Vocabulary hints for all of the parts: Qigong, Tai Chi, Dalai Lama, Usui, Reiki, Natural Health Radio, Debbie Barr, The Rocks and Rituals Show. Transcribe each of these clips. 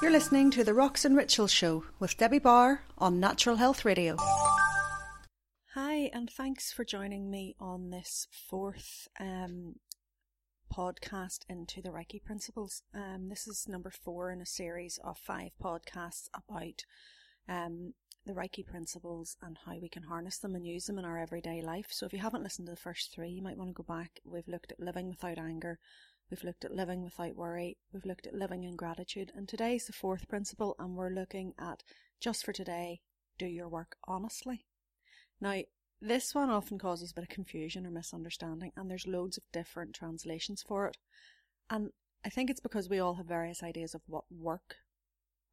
You're listening to The Rocks and Rituals Show with Debbie Barr on Natural Health Radio. Hi, and thanks for joining me on this fourth podcast into the Reiki principles. This is number 4 in a series of 5 podcasts about the Reiki principles and how we can harness them and use them in our everyday life. So if you haven't listened to the first 3, you might want to go back. We've looked at living without anger. We've looked at living without worry, we've looked at living in gratitude, and today's the 4th principle, and we're looking at, just for today, do your work honestly. Now, this one often causes a bit of confusion or misunderstanding, and there's loads of different translations for it. And I think it's because we all have various ideas of what work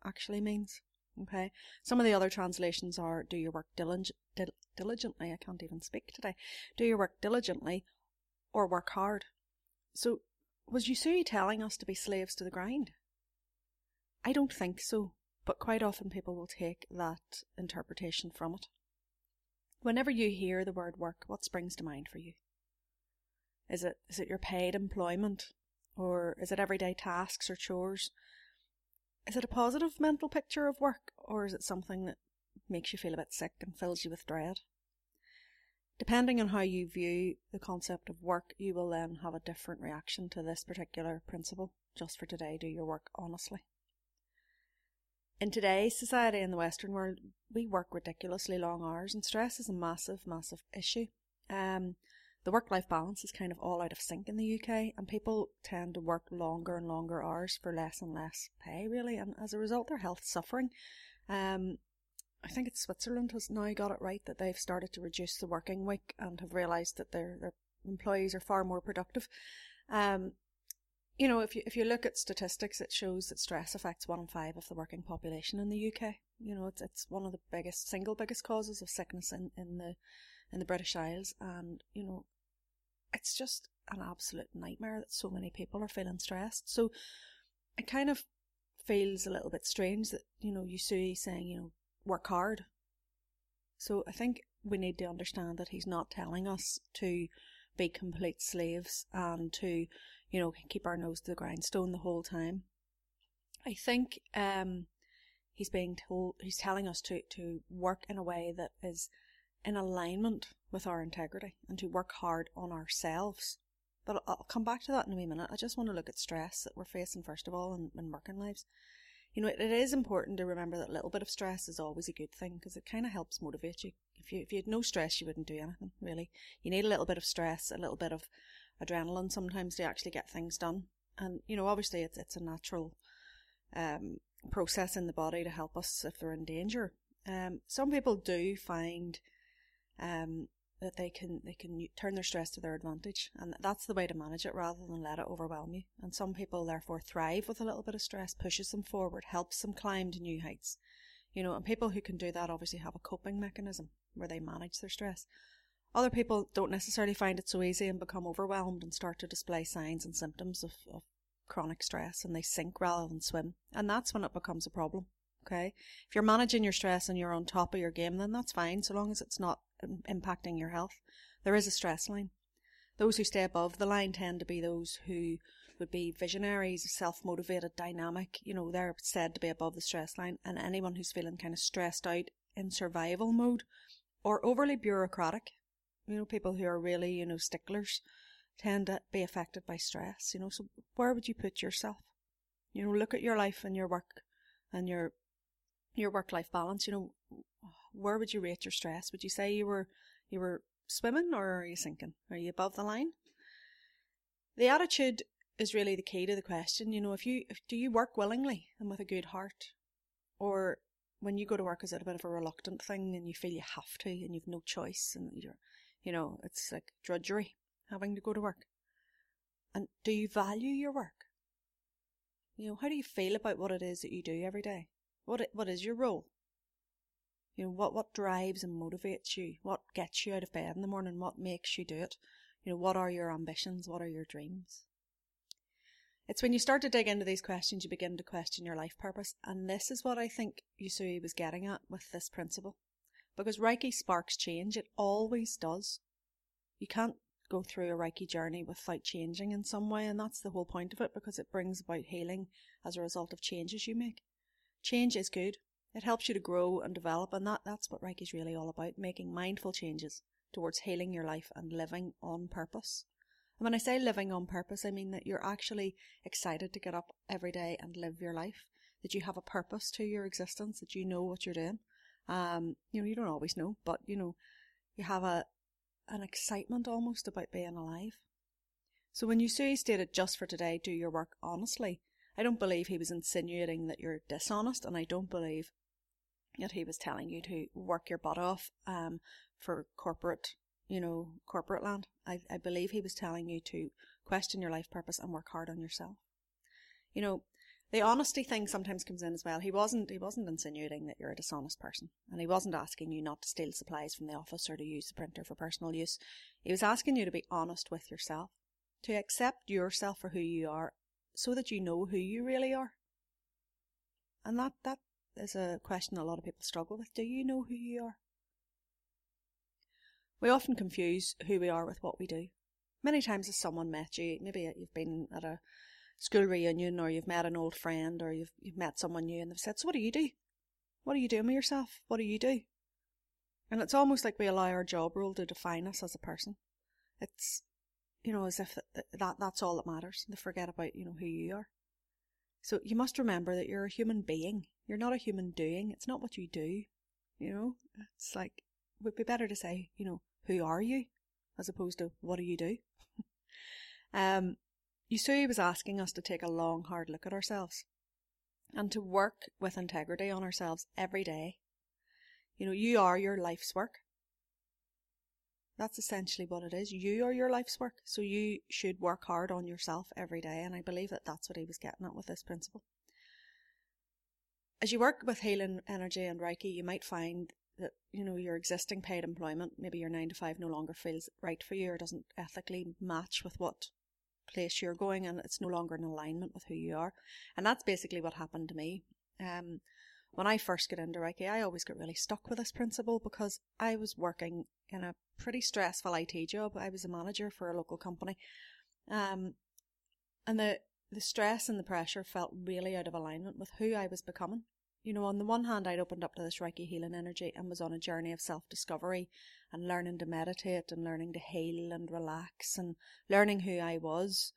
actually means. Okay, some of the other translations are, do your work diligently, I can't even speak today, do your work diligently, or work hard. So, was Usui telling us to be slaves to the grind? I don't think so, but quite often people will take that interpretation from it. Whenever you hear the word work, what springs to mind for you? Is it your paid employment? Or is it everyday tasks or chores? Is it a positive mental picture of work? Or is it something that makes you feel a bit sick and fills you with dread? Depending on how you view the concept of work, you will then have a different reaction to this particular principle. Just for today, do your work honestly. In today's society in the Western world, we work ridiculously long hours, and stress is a massive, massive issue. The work-life balance is kind of all out of sync in the UK, and people tend to work longer and longer hours for less and less pay, really, and as a result, their health's suffering. I think it's Switzerland has now got it right that they've started to reduce the working week and have realised that their employees are far more productive. You know, if you look at statistics, it shows that stress affects 1 in 5 of the working population in the UK. You know, it's one of the single biggest causes of sickness in the British Isles, and you know, it's just an absolute nightmare that so many people are feeling stressed. So it kind of feels a little bit strange that, you know, Usui saying, you know, work hard. So I think we need to understand that he's not telling us to be complete slaves and to, you know, keep our nose to the grindstone the whole time. I think he's telling us to work in a way that is in alignment with our integrity and to work hard on ourselves. But I'll come back to that in a wee minute. I just want to look at stress that we're facing first of all in working lives. You know, it is important to remember that a little bit of stress is always a good thing because it kind of helps motivate you. If you had no stress, you wouldn't do anything, really. You need a little bit of stress, a little bit of adrenaline sometimes to actually get things done. And, you know, obviously it's a natural process in the body to help us if they're in danger. Some people do find that they can turn their stress to their advantage, and that's the way to manage it rather than let it overwhelm you. And some people therefore thrive with a little bit of stress, pushes them forward, helps them climb to new heights. You know, and people who can do that obviously have a coping mechanism where they manage their stress. Other people don't necessarily find it so easy and become overwhelmed and start to display signs and symptoms of chronic stress, and they sink rather than swim. And that's when it becomes a problem. Okay, if you're managing your stress and you're on top of your game, then that's fine, so long as it's not impacting your health. There is a stress line. Those who stay above the line tend to be those who would be visionaries, self-motivated, dynamic. You know, they're said to be above the stress line, and anyone who's feeling kind of stressed out in survival mode or overly bureaucratic, you know, people who are really, you know, sticklers tend to be affected by stress, you know. So where would you put yourself? You know, look at your life and your work and your work-life balance. You know, where would you rate your stress? Would you say you were swimming, or are you sinking? Are you above the line? The attitude is really the key to the question. You know, do you work willingly and with a good heart? Or when you go to work, is it a bit of a reluctant thing and you feel you have to and you've no choice, and you're, you know, it's like drudgery having to go to work? And do you value your work? You know, how do you feel about what it is that you do every day? What is your role? You know, what drives and motivates you? What gets you out of bed in the morning? What makes you do it? You know, what are your ambitions? What are your dreams? It's when you start to dig into these questions, you begin to question your life purpose. And this is what I think Usui was getting at with this principle. Because Reiki sparks change. It always does. You can't go through a Reiki journey without changing in some way. And that's the whole point of it, because it brings about healing as a result of changes you make. Change is good. It helps you to grow and develop, and that's what Reiki is really all about, making mindful changes towards healing your life and living on purpose. And when I say living on purpose, I mean that you're actually excited to get up every day and live your life, that you have a purpose to your existence, that you know what you're doing. You don't always know, but you have an excitement almost about being alive. So when Usui stated just for today, do your work honestly, I don't believe he was insinuating that you're dishonest, and I don't believe that he was telling you to work your butt off for corporate land. I believe he was telling you to question your life purpose and work hard on yourself. The honesty thing sometimes comes in as well. He wasn't insinuating that you're a dishonest person, and he wasn't asking you not to steal supplies from the office or to use the printer for personal use. He was asking you to be honest with yourself, to accept yourself for who you are, so that you know who you really are. And that is a question a lot of people struggle with. Do you know who you are? We often confuse who we are with what we do. Many times if someone met you, maybe you've been at a school reunion, or you've met an old friend, or you've met someone new, and they've said, so what do you do? What are you doing with yourself? What do you do? And it's almost like we allow our job role to define us as a person. It's, as if that's all that matters. They forget about, who you are. So you must remember that you're a human being. You're not a human doing. It's not what you do. It's like, it would be better to say, who are you? As opposed to, what do you do? Usui was asking us to take a long, hard look at ourselves and to work with integrity on ourselves every day. You are your life's work. That's essentially what it is. You are your life's work. So you should work hard on yourself every day. And I believe that's what he was getting at with this principle. As you work with healing energy and Reiki, you might find that, your existing paid employment, maybe your 9-to-5 no longer feels right for you or doesn't ethically match with what place you're going, and it's no longer in alignment with who you are. And that's basically what happened to me. When I first got into Reiki, I always got really stuck with this principle because I was working in a pretty stressful IT job. I was a manager for a local company, and the stress and the pressure felt really out of alignment with who I was becoming. On the one hand, I'd opened up to this Reiki healing energy and was on a journey of self-discovery and learning to meditate and learning to heal and relax and learning who I was,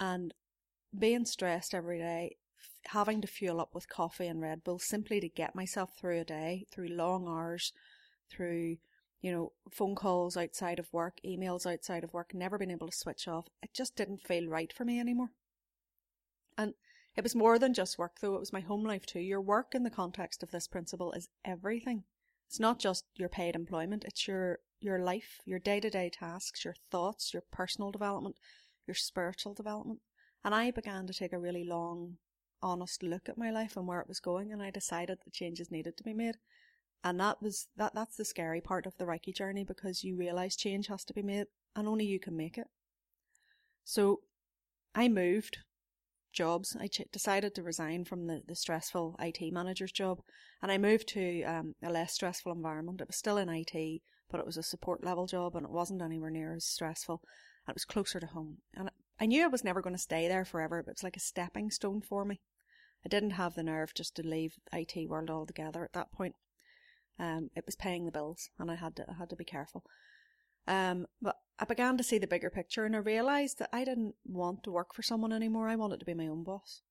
and being stressed every day, having to fuel up with coffee and Red Bull simply to get myself through a day, through long hours, through, phone calls outside of work, emails outside of work, never been able to switch off. It just didn't feel right for me anymore. And it was more than just work, though. It was my home life too. Your work in the context of this principle is everything. It's not just your paid employment. It's your life, your day-to-day tasks, your thoughts, your personal development, your spiritual development. And I began to take a really long, honest look at my life and where it was going, and I decided that changes needed to be made. And that's the scary part of the Reiki journey, because you realise change has to be made and only you can make it. So I moved jobs. I decided to resign from the stressful IT manager's job, and I moved to a less stressful environment. It was still in IT, but it was a support level job, and it wasn't anywhere near as stressful. It was closer to home, and I knew I was never going to stay there forever, but it was like a stepping stone for me. I didn't have the nerve just to leave the IT world altogether at that point. It was paying the bills, and I had to be careful. But I began to see the bigger picture, and I realised that I didn't want to work for someone anymore. I wanted to be my own boss,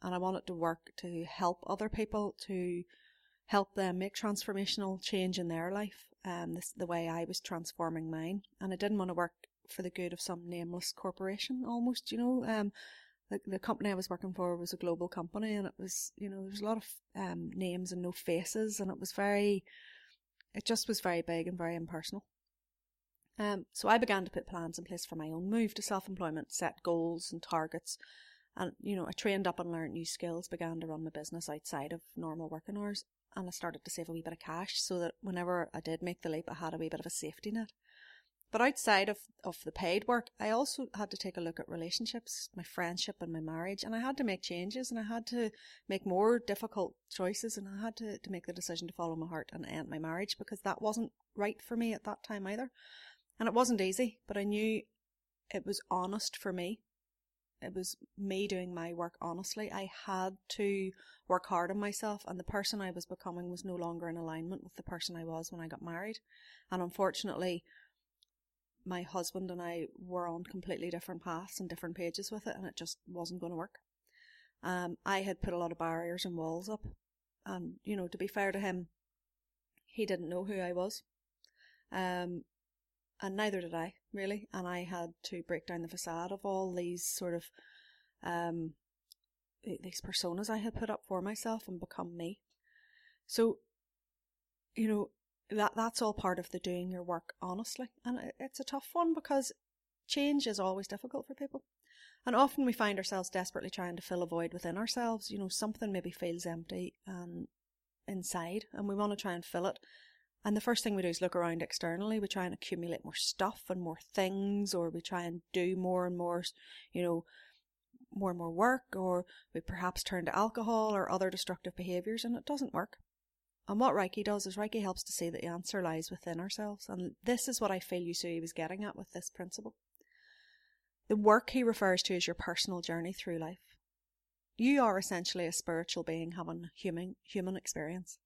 and I wanted to work to help other people, to help them make transformational change in their life, the way I was transforming mine. And I didn't want to work for the good of some nameless corporation almost. The company I was working for was a global company, and it was, there's a lot of names and no faces, and it just was very big and very impersonal. So I began to put plans in place for my own move to self-employment, set goals and targets, and I trained up and learned new skills, began to run my business outside of normal working hours, and I started to save a wee bit of cash so that whenever I did make the leap, I had a wee bit of a safety net. But outside of the paid work, I also had to take a look at relationships, my friendship and my marriage, and I had to make changes, and I had to make more difficult choices, and I had to make the decision to follow my heart and end my marriage, because that wasn't right for me at that time either. And it wasn't easy, but I knew it was honest for me. it was me doing my work honestly. I had to work hard on myself, and the person I was becoming was no longer in alignment with the person I was when I got married. And unfortunately, my husband and I were on completely different paths and different pages with it, and it just wasn't going to work. I had put a lot of barriers and walls up, and, you know, to be fair to him, he didn't know who I was, and neither did I, really, and I had to break down the facade of all these sort of, these personas I had put up for myself and become me. So, you know, that's all part of the doing your work honestly, and it's a tough one because change is always difficult for people. And often we find ourselves desperately trying to fill a void within ourselves. You know, something maybe feels empty and inside, and we want to try and fill it. And the first thing we do is look around externally. We try and accumulate more stuff and more things, or we try and do more and more, you know, more and more work, or we perhaps turn to alcohol or other destructive behaviours, and it doesn't work. And what Reiki does is Reiki helps to see that the answer lies within ourselves. And this is what I feel Usui was getting at with this principle. The work he refers to is your personal journey through life. You are essentially a spiritual being having a human experience.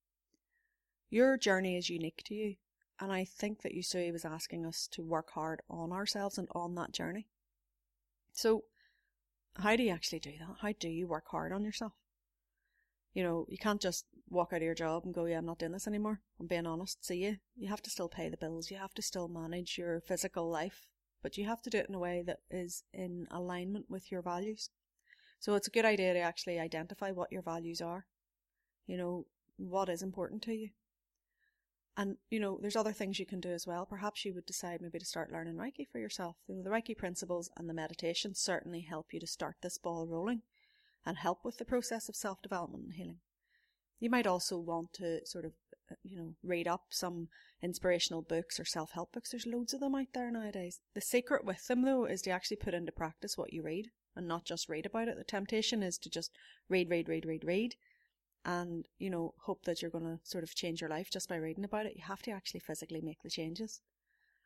Your journey is unique to you, and I think that Usui was asking us to work hard on ourselves and on that journey. So, how do you actually do that? How do you work hard on yourself? You know, you can't just walk out of your job and go, yeah, I'm not doing this anymore. I'm being honest, see you. You have to still pay the bills. You have to still manage your physical life. But you have to do it in a way that is in alignment with your values. So it's a good idea to actually identify what your values are. You know, what is important to you. And, you know, there's other things you can do as well. Perhaps you would decide maybe to start learning Reiki for yourself. You know, the Reiki principles and the meditation certainly help you to start this ball rolling and help with the process of self-development and healing. You might also want to sort of, you know, read up some inspirational books or self-help books. There's loads of them out there nowadays. The secret with them, though, is to actually put into practice what you read and not just read about it. The temptation is to just read and, you know, hope that you're going to sort of change your life just by reading about it. You have to actually physically make the changes.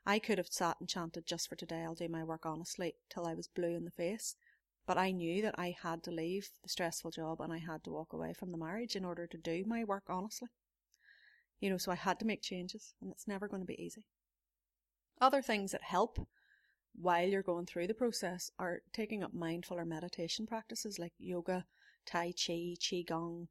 I could have sat and chanted just for today, I'll do my work honestly, till I was blue in the face. But I knew that I had to leave the stressful job and I had to walk away from the marriage in order to do my work honestly. You know, so I had to make changes, and it's never going to be easy. Other things that help while you're going through the process are taking up mindful or meditation practices like yoga, Tai Chi, Qigong.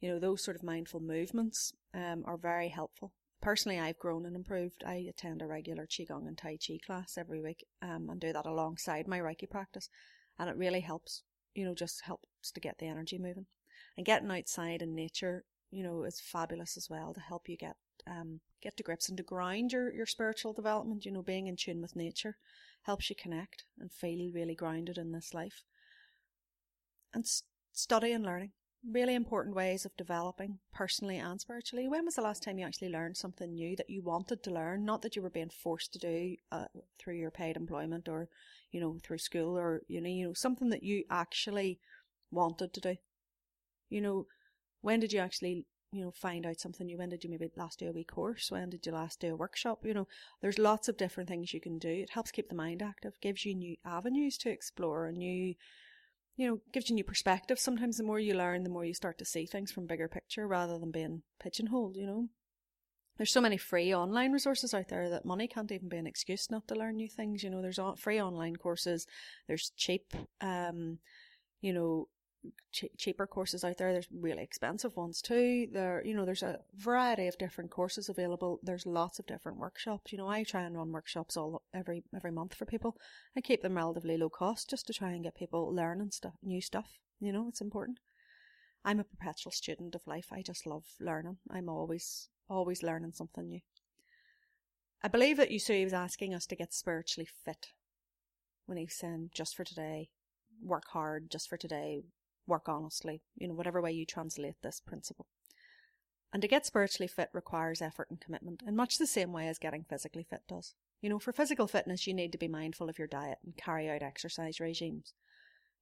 You know, those sort of mindful movements are very helpful. Personally, I've grown and improved. I attend a regular Qigong and Tai Chi class every week and do that alongside my Reiki practice. And it really helps, you know, just helps to get the energy moving. And getting outside in nature, you know, is fabulous as well to help you get to grips and to ground your spiritual development. You know, being in tune with nature helps you connect and feel really grounded in this life. And study and learning, really important ways of developing personally and spiritually. When was the last time you actually learned something new that you wanted to learn, not that you were being forced to do through your paid employment or, you know, through school or uni, you know, something that you actually wanted to do? You know, when did you actually, you know, find out something new? When did you maybe last do a wee course? When did you last do a workshop? You know, there's lots of different things you can do. It helps keep the mind active, gives you new avenues to explore, a new, you know, gives you new perspective. Sometimes the more you learn, the more you start to see things from bigger picture rather than being pigeonholed, you know. There's so many free online resources out there that money can't even be an excuse not to learn new things. You know, there's free online courses. There's cheap, you know, cheaper courses out there. There's really expensive ones too. There, you know, there's a variety of different courses available. There's lots of different workshops. You know, I try and run workshops every month for people. I keep them relatively low cost just to try and get people learning new stuff. You know, it's important. I'm a perpetual student of life. I just love learning. I'm always learning something new. I believe that Usui was asking us to get spiritually fit when he was saying just for today, work hard, just for today, work honestly, you know, whatever way you translate this principle. And to get spiritually fit requires effort and commitment in much the same way as getting physically fit does. You know, for physical fitness, you need to be mindful of your diet and carry out exercise regimes.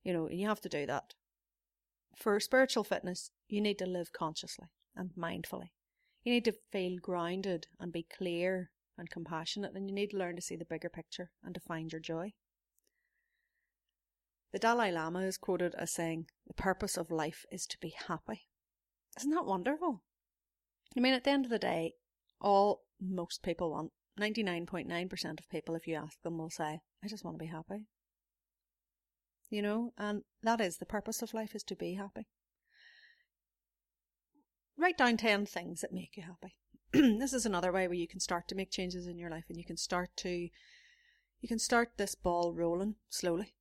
You know, and you have to do that. For spiritual fitness, you need to live consciously and mindfully. You need to feel grounded and be clear and compassionate, and you need to learn to see the bigger picture and to find your joy. The Dalai Lama is quoted as saying, "The purpose of life is to be happy." Isn't that wonderful? I mean, at the end of the day, all most people want, 99.9% of people, if you ask them, will say, "I just want to be happy." You know, and that is the purpose of life, is to be happy. Write down 10 things that make you happy. This is another way where you can start to make changes in your life, and you can start this ball rolling slowly.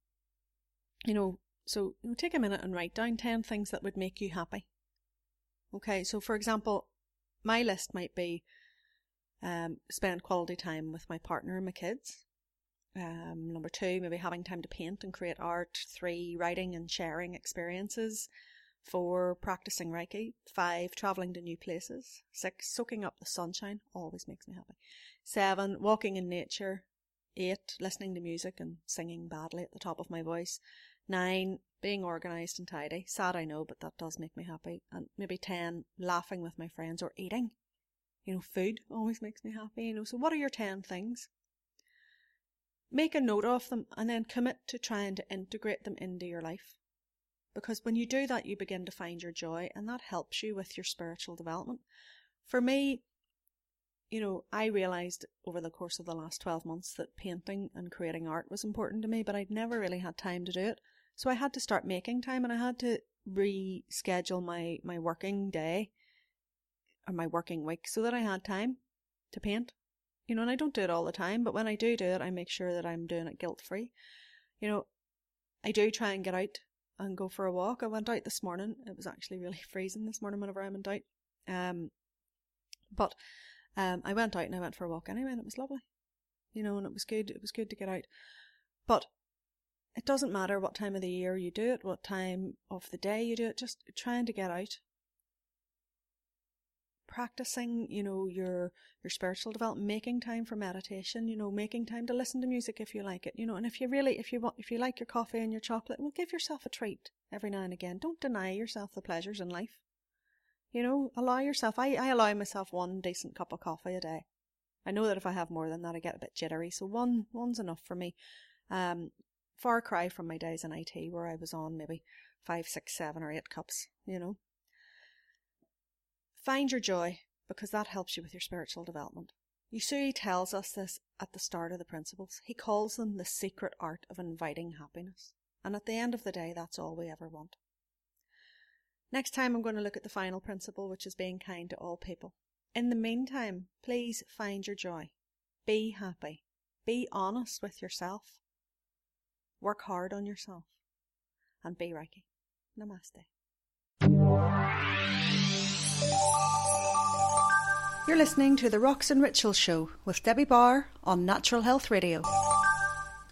You know, so take a minute and write down 10 things that would make you happy. Okay, so for example, my list might be spend quality time with my partner and my kids. Number 2, maybe having time to paint and create art. 3, writing and sharing experiences. 4, practicing Reiki. 5, travelling to new places. 6, soaking up the sunshine. Always makes me happy. 7, walking in nature. 8, listening to music and singing badly at the top of my voice. 9, being organised and tidy. Sad, I know, but that does make me happy. And maybe 10, laughing with my friends or eating. You know, food always makes me happy, you know. So what are your 10 things? Make a note of them and then commit to trying to integrate them into your life. Because when you do that, you begin to find your joy, and that helps you with your spiritual development. For me, you know, I realised over the course of the last 12 months that painting and creating art was important to me, but I'd never really had time to do it. So I had to start making time, and I had to reschedule my working day or my working week so that I had time to paint. You know, and I don't do it all the time, but when I do it, I make sure that I'm doing it guilt-free. You know, I do try and get out and go for a walk. I went out this morning. It was actually really freezing this morning whenever I went out. But I went out and I went for a walk anyway, and it was lovely. You know, and it was good. It was good to get out. But it doesn't matter what time of the year you do it, what time of the day you do it, just trying to get out. Practicing, you know, your spiritual development, making time for meditation, you know, making time to listen to music if you like it, you know, and if you like your coffee and your chocolate, well, give yourself a treat every now and again. Don't deny yourself the pleasures in life. You know, allow yourself. I allow myself one decent cup of coffee a day. I know that if I have more than that, I get a bit jittery, so one's enough for me. Far cry from my days in IT where I was on maybe 5, 6, 7, or 8 cups, you know. Find your joy, because that helps you with your spiritual development. Usui tells us this at the start of the principles. He calls them the secret art of inviting happiness. And at the end of the day, that's all we ever want. Next time I'm going to look at the final principle, which is being kind to all people. In the meantime, please find your joy. Be happy. Be honest with yourself. Work hard on yourself. And be Reiki. Namaste. You're listening to The Rocks and Rituals Show with Debbie Barr on Natural Health Radio.